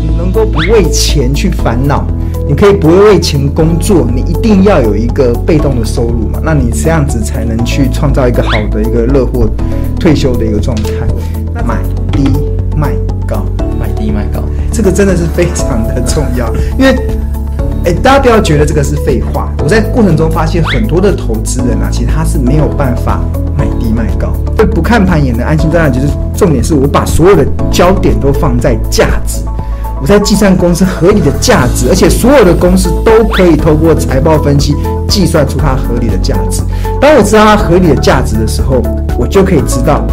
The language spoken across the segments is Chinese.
你能够不为钱去烦恼，你可以不会为钱工作，你一定要有一个被动的收入嘛？那你这样子才能去创造一个好的一个乐活退休的一个状态。那买低卖高，买低卖高，这个真的是非常的重要，因为。大家不要觉得这个是废话。我在过程中发现很多的投资人啊，其实他是没有办法买低卖高，不看盘也能安心。当然，就是重点是我把所有的焦点都放在价值，我在计算公司合理的价值，而且所有的公司都可以透过财报分析计算出它合理的价值。当我知道它合理的价值的时候，我就可以知道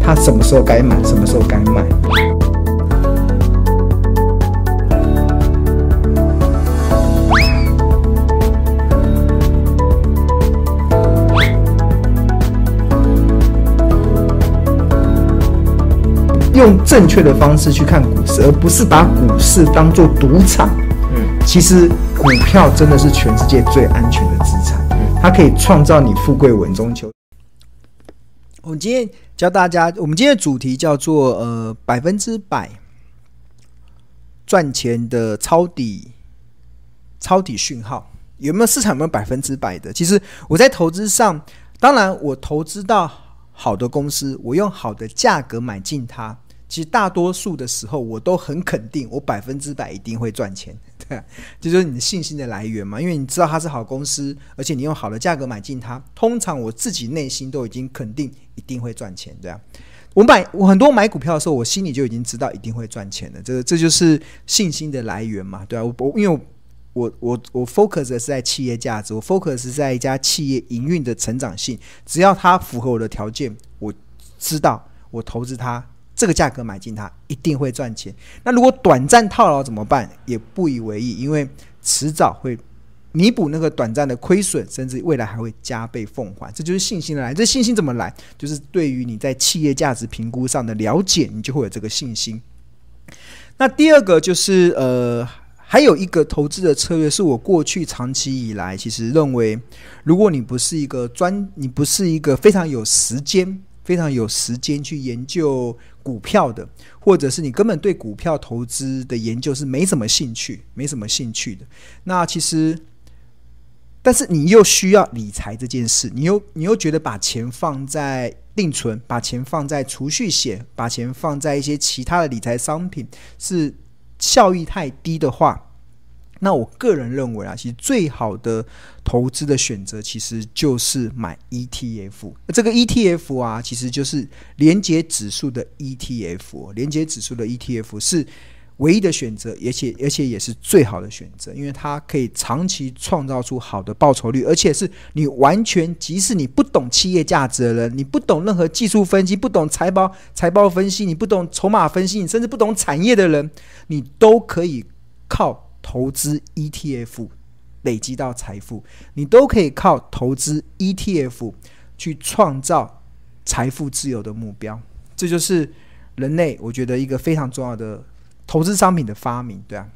它什么时候该买，什么时候该卖。用正确的方式去看股市，而不是把股市当作赌场。其实股票真的是全世界最安全的资产，它可以创造你富贵稳中求。我们今天教大家，我们今天的主题叫做100%赚钱的抄底讯号。有没有市场有没有100%的？其实我在投资上，当然我投资到好的公司，我用好的价格买进它，其实大多数的时候我都很肯定我100%一定会赚钱，对啊，这就是你的信心的来源嘛，因为你知道它是好公司，而且你用好的价格买进它，通常我自己内心都已经肯定一定会赚钱，对啊，我很多买股票的时候，我心里就已经知道一定会赚钱了，这就是信心的来源嘛，对啊，因为我 focus 的是在企业价值，我 focus 是在一家企业营运的成长性，只要它符合我的条件，我知道我投资它这个价格买进它一定会赚钱。那如果短暂套牢怎么办？也不以为意，因为迟早会弥补那个短暂的亏损，甚至未来还会加倍奉还，这就是信心的来。这信心怎么来？就是对于你在企业价值评估上的了解，你就会有这个信心。那第二个就是还有一个投资的策略，是我过去长期以来其实认为，如果你不是一个非常有时间去研究股票的，或者是你根本对股票投资的研究是没什么兴趣的，那其实但是你又需要理财这件事，你又觉得把钱放在定存，把钱放在储蓄险，把钱放在一些其他的理财商品是效益太低的话，那我个人认为啊，其实最好的投资的选择其实就是买 ETF。 这个 ETF 啊，其实就是连结指数的 ETF， 连结指数的 ETF 是唯一的选择，而且也是最好的选择，因为它可以长期创造出好的报酬率，而且是你完全，即使你不懂企业价值的人，你不懂任何技术分析，不懂财报分析，你不懂筹码分析，你甚至不懂产业的人，你都可以靠投资 ETF 累积到财富，你都可以靠投资 ETF 去创造财富自由的目标。这就是人类我觉得一个非常重要的投资商品的发明，对啊。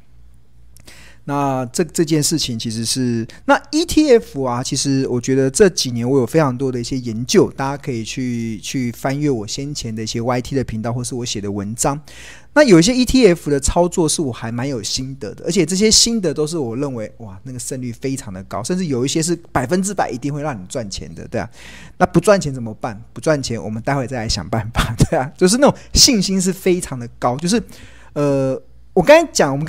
那这件事情其实是，那 ETF 啊，其实我觉得这几年我有非常多的一些研究，大家可以去翻阅我先前的一些 YT 的频道，或是我写的文章。那有一些 ETF 的操作是我还蛮有心得的，而且这些心得都是我认为哇，那个胜率非常的高，甚至有一些是100%一定会让你赚钱的，对啊。那不赚钱怎么办？不赚钱我们待会再来想办法，对啊。就是那种信心是非常的高，就是我们刚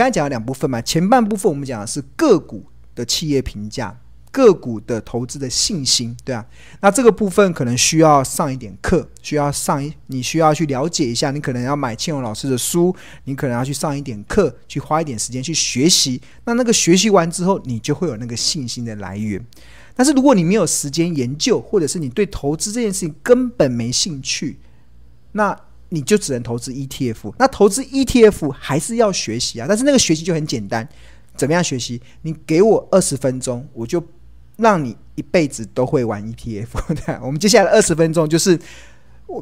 才讲了两部分嘛，前半部分我们讲的是个股的企业评价，个股的投资的信心，对啊，那这个部分可能需要上一点课，你需要去了解一下，你可能要买倩蓉老师的书，你可能要去上一点课，去花一点时间去学习，那个学习完之后，你就会有那个信心的来源。但是如果你没有时间研究，或者是你对投资这件事情根本没兴趣，那你就只能投资 ETF。 那投资 ETF 还是要学习啊，但是那个学习就很简单，怎么样学习？你给我20分钟，我就让你一辈子都会玩 ETF。 我们接下来的20分钟就是我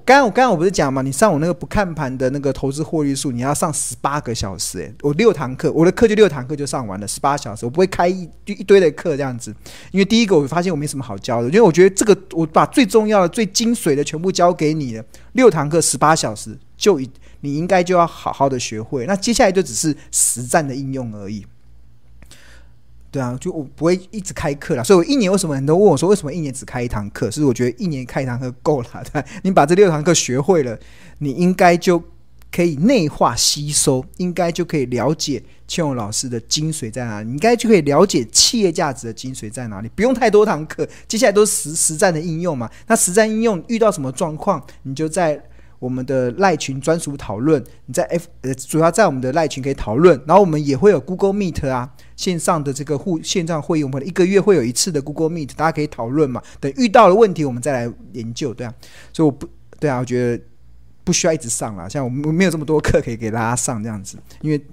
不是讲嘛，你上我那个不看盘的那个投资获利术，你要上18个小时、我6堂课，我的课就6堂课就上完了，18小时，我不会开一堆的课这样子，因为第一个我发现我没什么好教的，因为我觉得这个我把最重要的最精髓的全部教给你了，6堂课18小时就你应该就要好好的学会。那接下来就只是实战的应用而已。对啊，就我不会一直开课啦，所以我一年为什么很多人都问我说为什么一年只开一堂课？是我觉得一年开一堂课够了，你把这6堂课学会了，你应该就可以内化吸收，应该就可以了解倩蓉老师的精髓在哪里，你应该就可以了解企业价值的精髓在哪里。不用太多堂课，接下来都是实战的应用嘛。那实战应用遇到什么状况，你就在我们的LINE群专属讨论，你在主要在我们的LINE群可以讨论，然后我们也会有 Google Meet 啊，线上的这个线上会议，我们1个月会有1次的 Google Meet， 大家可以讨论嘛。等遇到了问题，我们再来研究，对啊。所以我觉得不需要一直上啦，像我们没有这么多课可以给大家上这样子，因为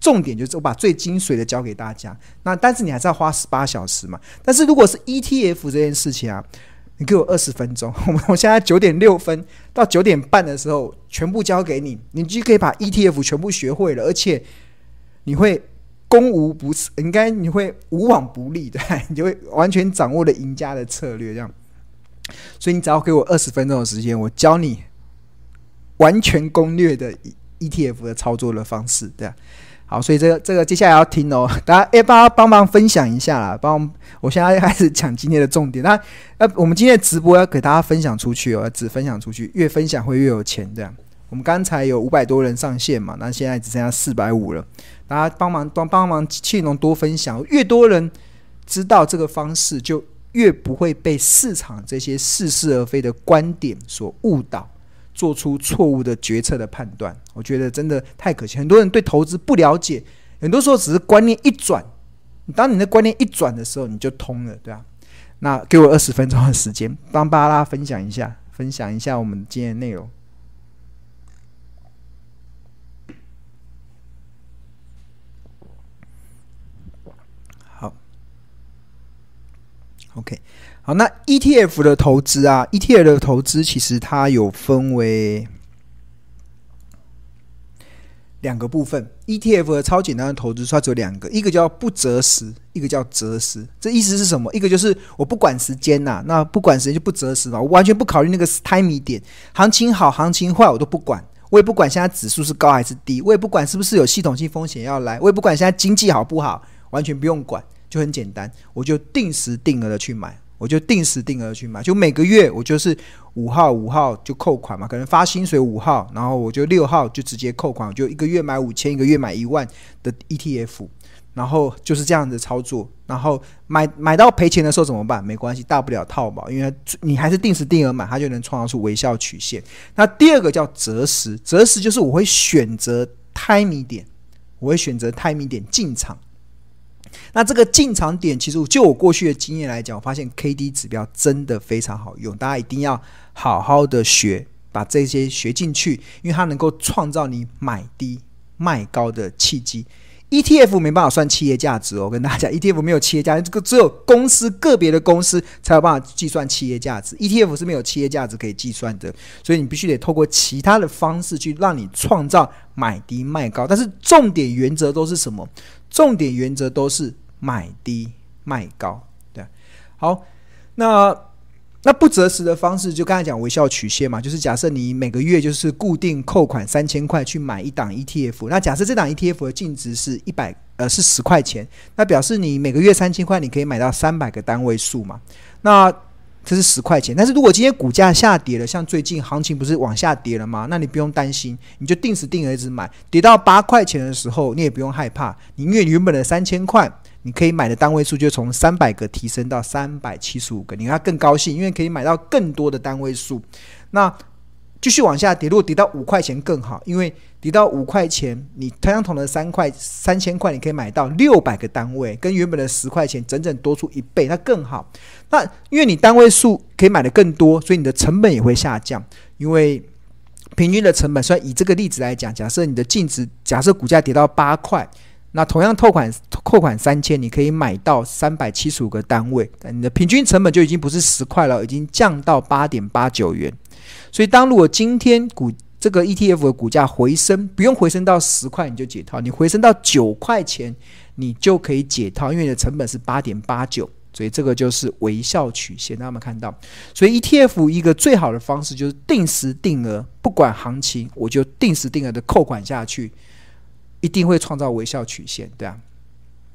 重点就是我把最精髓的教给大家。那但是你还是要花18小时嘛。但是如果是 ETF 这件事情啊。你给我20分钟，我现在9:06到9:30的时候全部交给你，你就可以把 ETF 全部学会了，而且你会攻无不胜，应该你会无往不利，对，你就会完全掌握了赢家的策略这样。所以你只要给我20分钟的时间，我教你完全攻略的 ETF 的操作的方式，对啊。好，所以这个接下来要听哦，大家帮忙分享一下啦，我现在开始讲今天的重点。那我们今天的直播要给大家分享出去哦，只分享出去，越分享会越有钱，对啊。我们刚才有500多人上线嘛，那现在只剩下450了，大家帮忙倩蓉多分享，越多人知道这个方式，就越不会被市场这些似是而非的观点所误导。做出错误的决策的判断，我觉得真的太可惜。很多人对投资不了解，很多时候只是观念一转，当你的观念一转的时候，你就通了，对吧？那给我20分钟的时间，帮巴拉分享一下我们今天的内容。好 ，OK。好，那 ETF 的投资啊 ，ETF 的投资其实它有分为2个部分。ETF 的超简单的投资，它只有2个，一个叫不择时，一个叫择时。这意思是什么？一个就是我不管时间呐、啊，那不管时间就不择时嘛，我完全不考虑那个 timing 点，行情好行情坏我都不管。我也不管现在指数是高还是低，我也不管是不是有系统性风险要来，我也不管现在经济好不好，完全不用管，就很简单，我就定时定额的去买。我就定时定额去买，就每个月我就是5号就扣款嘛，可能发薪水5号，然后我就6号就直接扣款，我就1个月买5000，1个月买1万的 ETF， 然后就是这样的操作。然后买到赔钱的时候怎么办？没关系，大不了套保，因为你还是定时定额买，它就能创造出微笑曲线。那第2个叫择时，择时就是我会选择 timing 点，进场。那这个进场点，其实就我过去的经验来讲，我发现 KD 指标真的非常好用，大家一定要好好的学，把这些学进去，因为它能够创造你买低卖高的契机。ETF 没办法算企业价值哦，我跟大家讲 ，ETF 没有企业价值，这个只有公司个别的公司才有办法计算企业价值 ，ETF 是没有企业价值可以计算的，所以你必须得透过其他的方式去让你创造买低卖高，但是重点原则都是什么？重点原则都是买低卖高，对啊。好，那不择时的方式，就刚才讲微笑曲线嘛，就是假设你每个月就是固定扣款3000块去买一档 ETF， 那假设这档 ETF 的净值是10块钱，那表示你每个月3000块，你可以买到300个单位数嘛，那这是10块钱。但是如果今天股价下跌了，像最近行情不是往下跌了吗？那你不用担心，你就定时定额一直买，跌到8块钱的时候，你也不用害怕，你因为原本的3000块。你可以买的单位数就从300个提升到375个，你要更高兴，因为可以买到更多的单位数。那继续往下跌，如果跌到5块钱更好，因为跌到5块钱，你相同的3000块，你可以买到600个单位，跟原本的10块钱整整多出1倍，那更好。那因为你单位数可以买的更多，所以你的成本也会下降，因为平均的成本。虽然以这个例子来讲，假设你的净值，假设股价跌到8块。那同样扣款3000，你可以买到375个单位，你的平均成本就已经不是10块了，已经降到8.89元。所以，当如果今天这个 ETF 的股价回升，不用回升到10块你就解套，你回升到9块钱你就可以解套，因为你的成本是8.89，所以这个就是微笑曲线，让他们看到。所以 ETF 一个最好的方式就是定时定额，不管行情我就定时定额的扣款下去，一定会创造微笑曲线，对啊。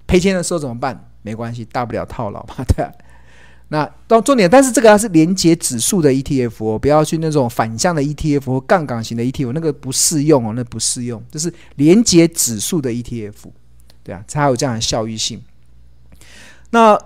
赔钱的时候怎么办？没关系，大不了套牢嘛，对啊。那到重点，但是这个是连接指数的 ETF 哦，不要去那种反向的 ETF 或杠杆型的 ETF， 那个不适用哦，那不适用，这是连接指数的 ETF， 对啊，才有这样的效益性。那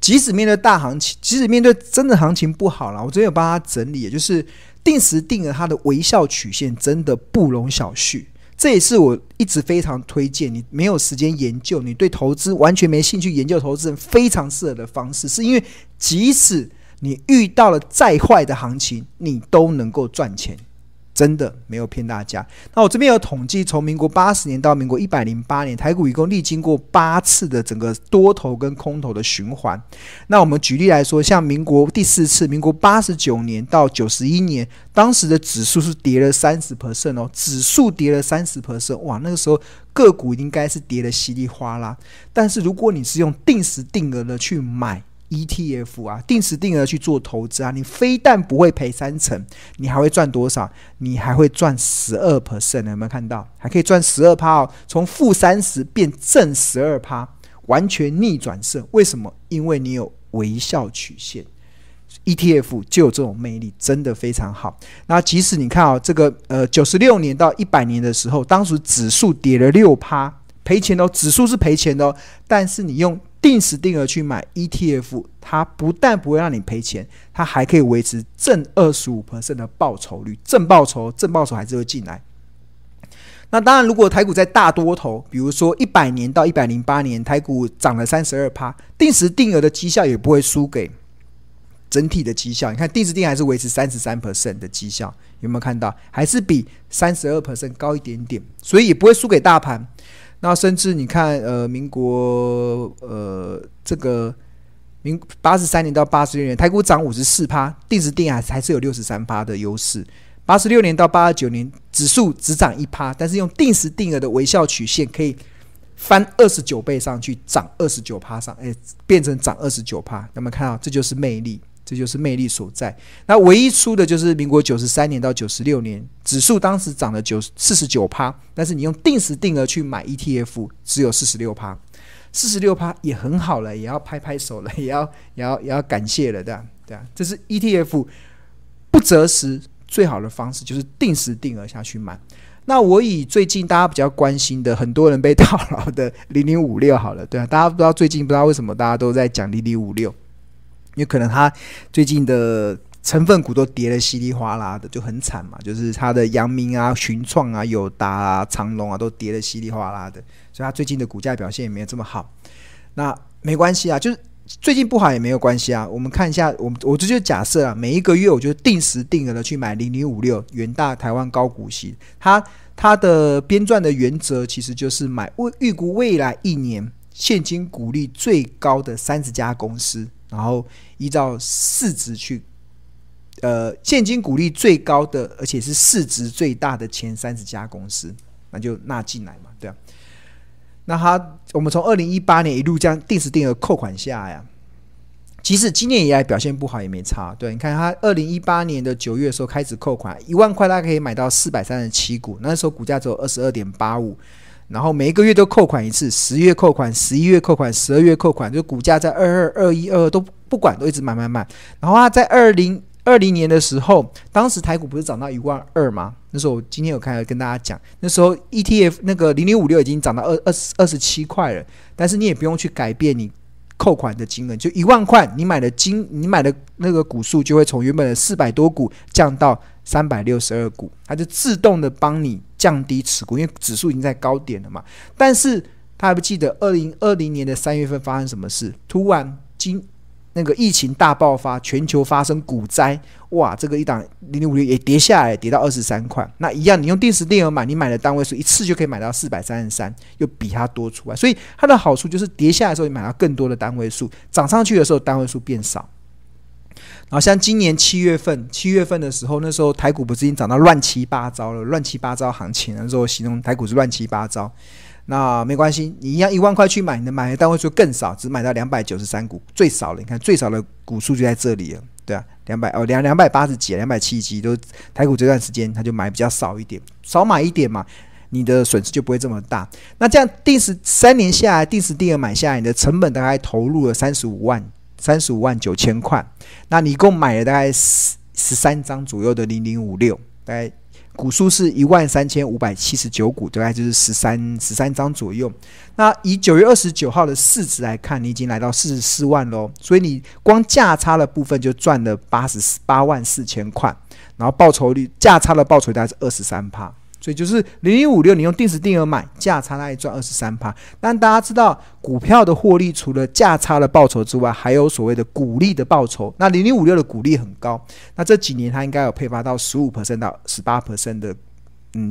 即使面对大行情，即使面对真的行情不好了，我昨天有帮他整理，也就是定时定额它的微笑曲线真的不容小觑。这也是我一直非常推荐，你没有时间研究，你对投资完全没兴趣研究投资人非常适合的方式，是因为即使你遇到了再坏的行情你都能够赚钱，真的没有骗大家。那我这边有统计，从民国80年到民国108年，台股一共历经过8次的整个多头跟空头的循环。那我们举例来说，像民国第4次，民国89年到91年，当时的指数是跌了 30% 哦，指数跌了 30%， 哇，那个时候个股应该是跌得稀里哗啦。但是如果你是用定时定额的去买ETF 啊，定时定额去做投资啊，你非但不会赔30%，你还会赚多少？你还会赚 12%， 有没有看到？还可以赚 12% 哦，从负30变正 12%， 完全逆转胜。为什么？因为你有微笑曲线， ETF 就有这种魅力，真的非常好。那即使你看哦，这个96年到100年的时候，当时指数跌了 6%， 赔钱哦，指数是赔钱的哦，但是你用定时定额去买 ETF， 它不但不会让你赔钱，它还可以维持正 25% 的报酬率，正报酬还是会进来。那当然，如果台股在大多头，比如说100年到108年，台股涨了 32%， 定时定额的绩效也不会输给整体的绩效。你看定时定还是维持 33% 的绩效，有没有看到？还是比 32% 高一点点，所以也不会输给大盘。那甚至你看，民国这个83年到86年，台股涨 54%， 定时定还是有 63% 的优势。86年到89年，指数只涨 1%， 但是用定时定额的微笑曲线可以翻29倍上去，涨 29% 上，变成涨 29%。 那么看到，这就是魅力，这就是魅力所在。那唯一输的就是民国93年到96年，指数当时涨了 49%， 但是你用定时定额去买 ETF 只有 46%， 46% 也很好了，也要拍拍手了，也要感谢了，对啊，这是 ETF 不择时最好的方式，就是定时定额下去买。那我以最近大家比较关心的，很多人被套牢的0056好了，对啊，大家不知道为什么大家都在讲0056，因为可能他最近的成分股都跌得稀里哗啦的，就很惨嘛，就是他的阳明啊、群创啊、友达啊、长荣啊都跌得稀里哗啦的，所以他最近的股价表现也没有这么好。那没关系啊，就是最近不好也没有关系啊。我们看一下，我这就假设啊，每一个月我就定时定额的去买0056元大台湾高股息，它的编撰的原则其实就是买预估未来一年现金股利最高的30家公司，然后依照市值去，现金股利最高的，而且是市值最大的前30家公司，那就纳进来嘛，对啊。那我们从2018年一路这样定时定额扣款下来啊，即使今年以来表现不好也没差，对，你看他2018年的9月的时候开始扣款，1万块他可以买到437股，那时候股价只有 22.85，然后每一个月都扣款一次，10月扣款，11月扣款，12月扣款，就股价在22、21、22都不管，都一直买。然后他在2020年的时候，当时台股不是涨到12000吗？那时候我今天有开始跟大家讲，那时候 ETF 那个0056已经涨到27块了，但是你也不用去改变你扣款的金额，就1万块你买的那个股数就会从原本的400多股降到362股，它就自动的帮你降低持股，因为指数已经在高点了嘛。但是他还不记得2020年的3月份发生什么事，突然那个疫情大爆发，全球发生股灾，哇，这个一档0056也跌下来，跌到23块。那一样，你用定时定额买，你买的单位数一次就可以买到433，又比它多出来，所以它的好处就是跌下来的时候你买到更多的单位数，涨上去的时候单位数变少，然后像今年七月份的时候，那时候台股不是已经涨到乱七八糟了，乱七八糟行情，那时候形容台股是乱七八糟。那没关系，你一样1万块去买，你买的单位数更少，只买到293股，最少了。你看最少的股数就在这里了，对啊，280几、270几，都台股这段时间他就买比较少一点，少买一点嘛。你的损失就不会这么大。那这样定时3年下来，定时定额买下来，你的成本大概投入了35万9千块。那你一共买了大概13张左右的0056，大概股数是13579股，大概就是13张左右。那以9月29号的市值来看，你已经来到44万咯，所以你光价差的部分就赚了88万4千块，然后报酬率价差的报酬率大概是 23%。所以就是0056，你用定时定额买，价差大概赚 23%。但大家知道，股票的获利除了价差的报酬之外，还有所谓的股利的报酬。那0056的股利很高，那这几年它应该有配发到 15% 到 18% 的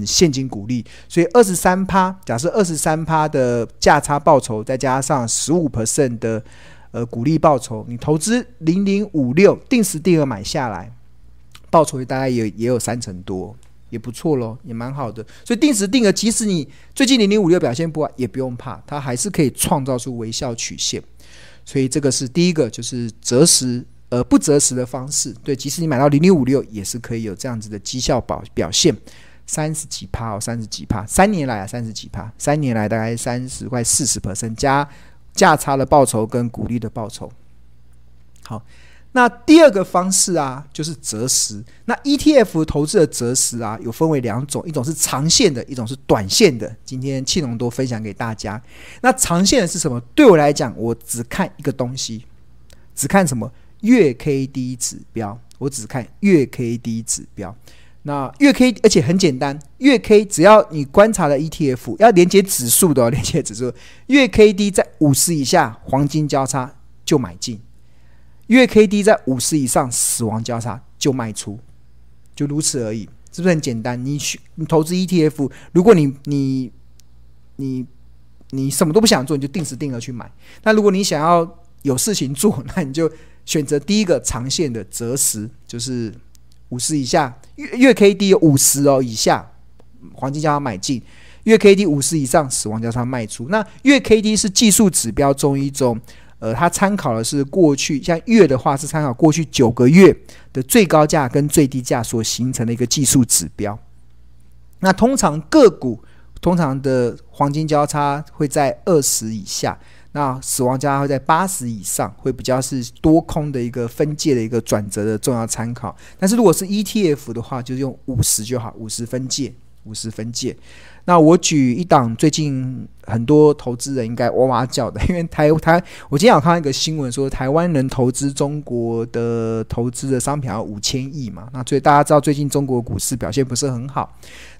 现金股利。所以 23%， 假设 23% 的价差报酬，再加上 15% 的股利报酬，你投资0056定时定额买下来，报酬大概也有30%多。也不错咯，也蛮好的。所以定时定额，即使你最近0056表现不好，也不用怕，它还是可以创造出微笑曲线。所以这个是第一个，就是择时不择时的方式。对，即使你买到0056，也是可以有这样子的绩效表现，30几%哦，30几%，3年来啊，30几%，3年来大概30快40%，加价差的报酬跟股利的报酬。好。那第二个方式啊，就是择时。那 ETF 投资的择时啊，有分为2种，一种是长线的，一种是短线的。今天庆隆都分享给大家。那长线的是什么？对我来讲，我只看一个东西，只看什么？月 KD 指标，我只看月 KD 指标。那月 K， 而且很简单，月 K 只要你观察了 ETF， 要连接指数的，连接指数，月 KD 在50以下黄金交叉就买进。月 KD 在50以上死亡交叉就卖出，就如此而已，是不是很简单？你投资 ETF， 如果你什么都不想做，你就定时定额去买。那如果你想要有事情做，那你就选择第一个长线的择时，就是50以下，月 KD 有50以下黄金交叉买进，月 KD 50以上死亡交叉卖出。那月 KD 是技术指标中一种。它参考的是过去，像月的话是参考过去9个月的最高价跟最低价所形成的一个技术指标。那通常个股通常的黄金交叉会在20以下，那死亡交叉会在80以上，会比较是多空的一个分界的一个转折的重要参考。但是如果是 ETF 的话，就用50就好，50分界。那我举一档最近很多投资人应该哇哇叫的，因为我今天有看到一个新闻说，台湾人投资中国的投资的商品要5000亿嘛，那所以大家知道最近中国股市表现不是很好。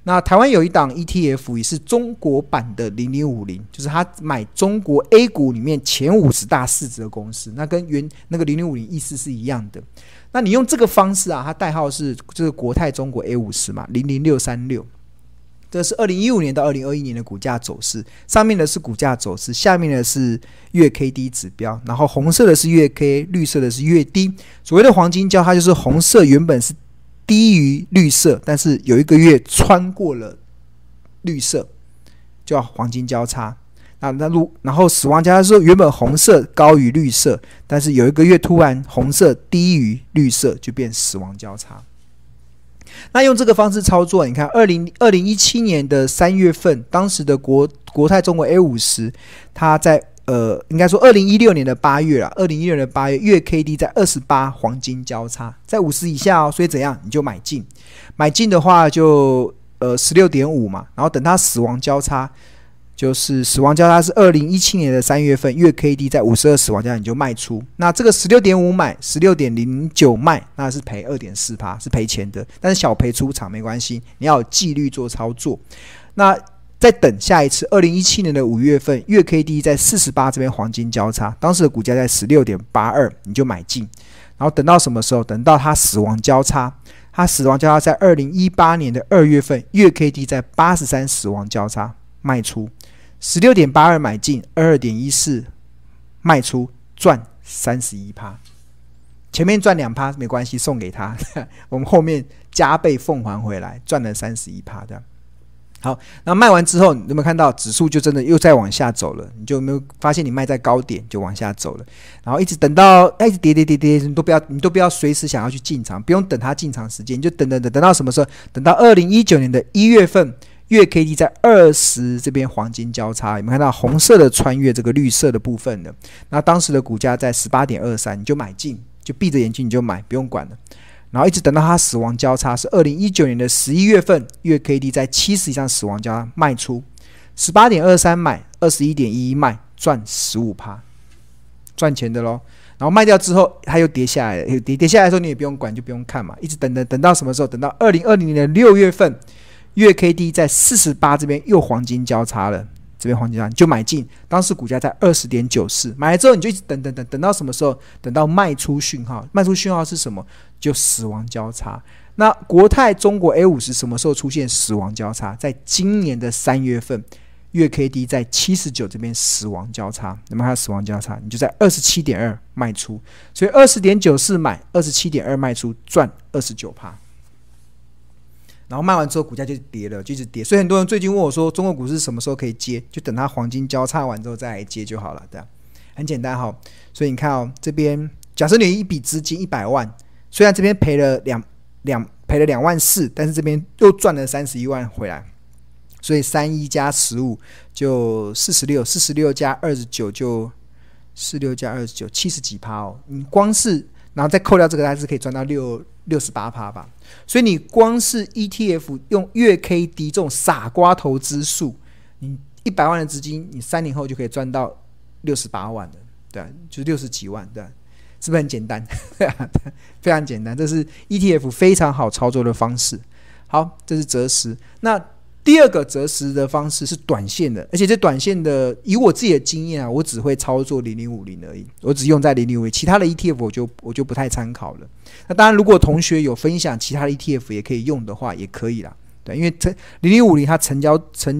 那台湾有一档 ETF 也是中国版的0050，就是他买中国 A 股里面前50大市值的公司，那跟原那个0050意思是一样的。那你用这个方式啊，它代号是就是国泰中国 A50 嘛，00636。这是2015年到2021年的股价走势，上面的是股价走势，下面的是月 KD 指标，然后红色的是月 K， 绿色的是月 D。 所谓的黄金交叉就是红色原本是低于绿色，但是有一个月穿过了绿色，叫黄金交叉。然后死亡交叉是原本红色高于绿色，但是有一个月突然红色低于绿色，就变死亡交叉。那用这个方式操作，你看2017年的3月份，当时的国泰中国 A50， 它在应该说2016年的8月啦，2016年的8月月 KD 在28黄金交叉，在50以下哦，所以怎样你就买进，买进的话就16.5 嘛，然后等它死亡交叉，就是死亡交叉是2017年的3月份月 KD 在52死亡交叉，你就卖出。那这个 16.5 买 16.09 卖，那是赔 2.4%， 是赔钱的，但是小赔出场没关系，你要有纪律做操作。那再等下一次2017年的5月份月 KD 在48这边黄金交叉，当时的股价在 16.82， 你就买进，然后等到什么时候？等到它死亡交叉，它死亡交叉在2018年的2月份月 KD 在83死亡交叉卖出，16.82 买进，22.14 卖出，赚31%。前面赚2%没关系，送给他，我们后面加倍奉还回来，赚了31%的。好，那卖完之后，你有没有看到指数就真的又再往下走了？你就有没有发现你卖在高点就往下走了？然后一直等到一直跌，你都不要随时想要去进场，不用等它进场时间，你就等到什么时候？等到2019年的1月份。月 K D 在20这边黄金交叉，有没有看到红色的穿越这个绿色的部分的？那当时的股价在 18.23， 你就买进，就闭着眼睛你就买，不用管了。然后一直等到它死亡交叉是2019年的11月份，月 K D 在70以上死亡交叉卖出， 18.23 买， 21.11 卖，赚 15%， 赚钱的咯。然后卖掉之后它又跌下来了，跌下来的时候你也不用管，就不用看嘛，一直等到什么时候？等到2020年的6月份。月 K D 在48这边又黄金交叉了，这边黄金交叉就买进，当时股价在 20.94， 买了之后你就一直等到什么时候？等到卖出讯号，卖出讯号是什么？就死亡交叉。那国泰中国 A50 什么时候出现死亡交叉？在今年的3月份，月 K D 在79这边死亡交叉，那么它死亡交叉，你就在 27.2 卖出，所以 20.94 买， 27.2 卖出，赚 29%。然后卖完之后股价就跌了，就一直跌。所以很多人最近问我说中国股市什么时候可以接，就等它黄金交叉完之后再来接就好了，对啊，很简单哈。所以你看哦，这边假设你一笔资金100万，虽然这边赔了2万4，但是这边又赚了31万回来，所以31加15就46，46加29就46加29 70几%哦。你光是然后再扣掉这个，它是可以赚到68%吧。所以你光是 ETF 用月 KD 这种傻瓜投资数，你100万的资金，你3年后就可以赚到68万了，对、啊，就是60几万，对、啊，是不是很简单？对啊，非常简单，这是 ETF 非常好操作的方式。好，这是择时。那第二个择时的方式是短线的，而且这短线的，以我自己的经验啊，我只会操作0050而已，我只用在0050，其他的 ETF 我就不太参考了。那当然，如果同学有分享其他的 ETF 也可以用的话，也可以啦，对，因为0050它成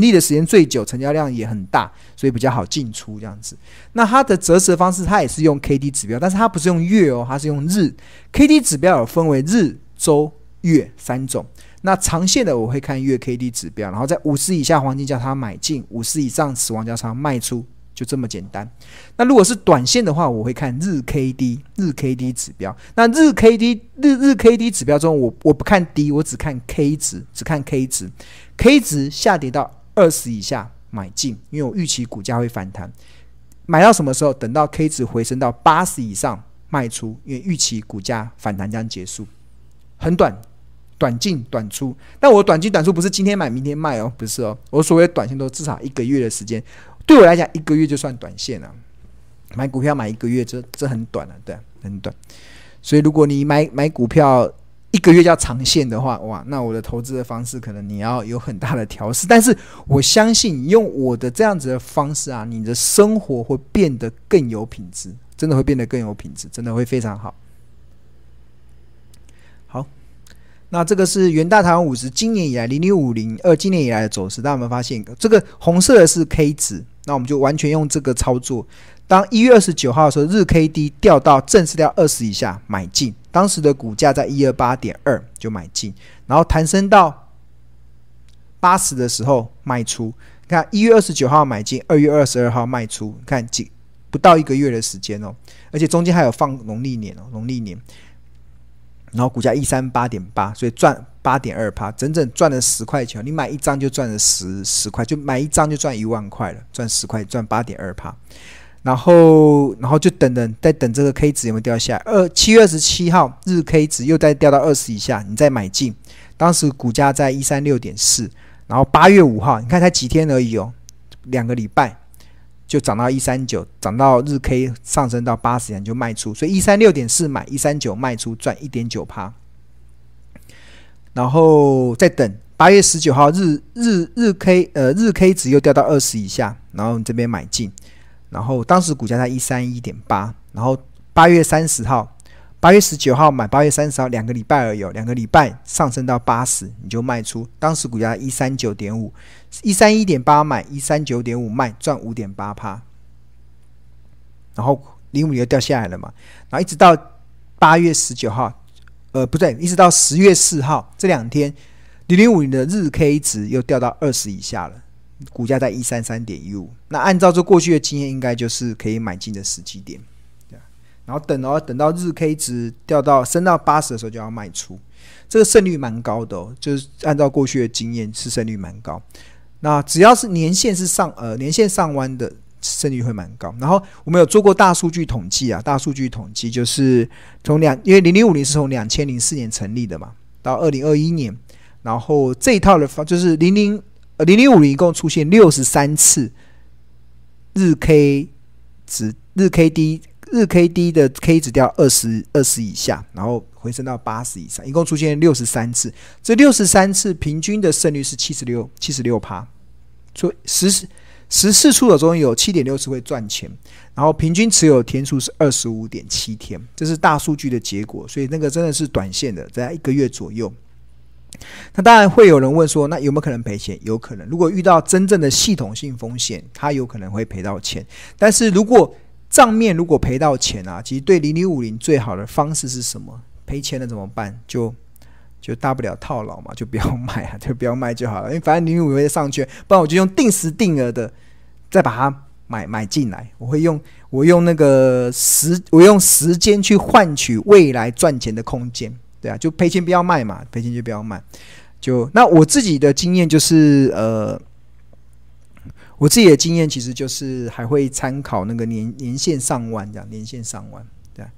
立的时间最久，成交量也很大，所以比较好进出这样子。那它的择时的方式，它也是用 KD 指标，但是它不是用月哦，它是用日。KD 指标有分为日、周、月三种。那长线的我会看月 KD 指标，然后在50以下黄金交叉买进，50以上死亡交叉卖出，就这么简单。那如果是短线的话，我会看日 KD 指标。那日 KD 指标中，我不看 D， 我只看 K 值，K 值下跌到20以下买进，因为我预期股价会反弹。买到什么时候？等到 K 值回升到80以上卖出，因为预期股价反弹将结束。很短。短进短出，但我短进短出不是今天买明天卖哦，不是哦，我所谓短线都至少1个月的时间，对我来讲1个月就算短线了、啊，买股票买1个月这很短了、啊，对、啊，很短。所以如果你买股票1个月叫长线的话，哇，那我的投资的方式可能你要有很大的调试，但是我相信你用我的这样子的方式啊，你的生活会变得更有品质，真的会变得更有品质，真的会非常好。好。那这个是元大台湾50今年以来0050今年以来的走势，大家有没有发现这个红色的是 K 值？那我们就完全用这个操作。当1月29号的时候，日 KD 掉到正式掉20以下买进，当时的股价在 128.2 就买进，然后弹升到80的时候卖出。你看1月29号买进，2月22号卖出，你看不到1个月的时间哦，而且中间还有放农历年。然后股价 138.8， 所以赚 8.2%， 整整赚了10块钱，你买一张就赚了 10块，就买一张就赚1万块了，赚10块赚 8.2%。 然后就再等这个 K 值有没有掉下来，7月27号日 K 值又再掉到20以下，你再买进，当时股价在 136.4， 然后8月5号你看才几天而已哦，2个礼拜就涨到 139， 涨到日 K 上升到80元就卖出，所以 136.4 买 139 卖出，赚 1.9%。 然后再等8月19号日 K 值又掉到20以下，然后你这边买进，然后当时股价在 131.8， 然后8月30号8月19号买8月30号2个礼拜而已，2个礼拜上升到80你就卖出，当时股价 139.5， 131.8 买 139.5 卖，赚 5.8%。 然后0.5厘又掉下来了嘛，然后一直到8月19号，不对，一直到10月4号这两天，0.5厘的日 K 值又掉到20以下了，股价在 133.15。那按照这过去的经验，应该就是可以买进的时机点。 然后等到日 K 值掉到升到80的时候就要卖出，这个胜率蛮高的哦，就是按照过去的经验是胜率蛮高。那只要是年线是年线上弯的胜率会蛮高。然后我们有做过大数据统计啊，大数据统计就是因为0050是从2004年成立的嘛，到2021年，然后这一套的就是0050一共出现63次日 K 值日 K D 的 K 值掉20以下，然后回升到80以上，一共出现63次。这63次平均的胜率是76%，所以14出手中有 7.6 次会赚钱，然后平均持有天数是 25.7 天，这是大数据的结果，所以那个真的是短线的，在一个月左右。那当然会有人问说，那有没有可能赔钱？有可能，如果遇到真正的系统性风险，它有可能会赔到钱，但是如果账面如果赔到钱啊，其实对0050最好的方式是什么？赔钱了怎么办？就大不了套牢嘛，就不要卖啊，就不要卖就好了。因为反正0050会上去，不然我就用定时定额的再把它买进来。我用时间去换取未来赚钱的空间，对啊，就赔钱不要卖嘛，赔钱就不要卖。那我自己的经验就是我自己的经验其实就是还会参考那个年线上弯这样，年线上弯对、啊，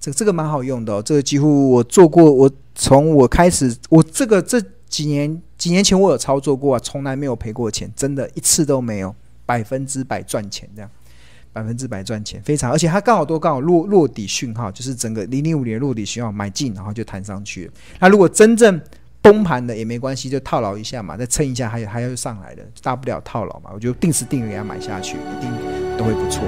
这个蛮好用的哦，这个几乎我做过，这几年前我有操作过啊，从来没有赔过钱，真的一次都没有，100%赚钱这样，100%赚钱非常，而且它刚好落底讯号，就是整个0050的落底讯号买进，然后就弹上去了。那如果真正崩盘的也没关系，就套牢一下嘛，再撑一下还要上来的，大不了套牢嘛，我就定时定额给它买下去，一定都会不错。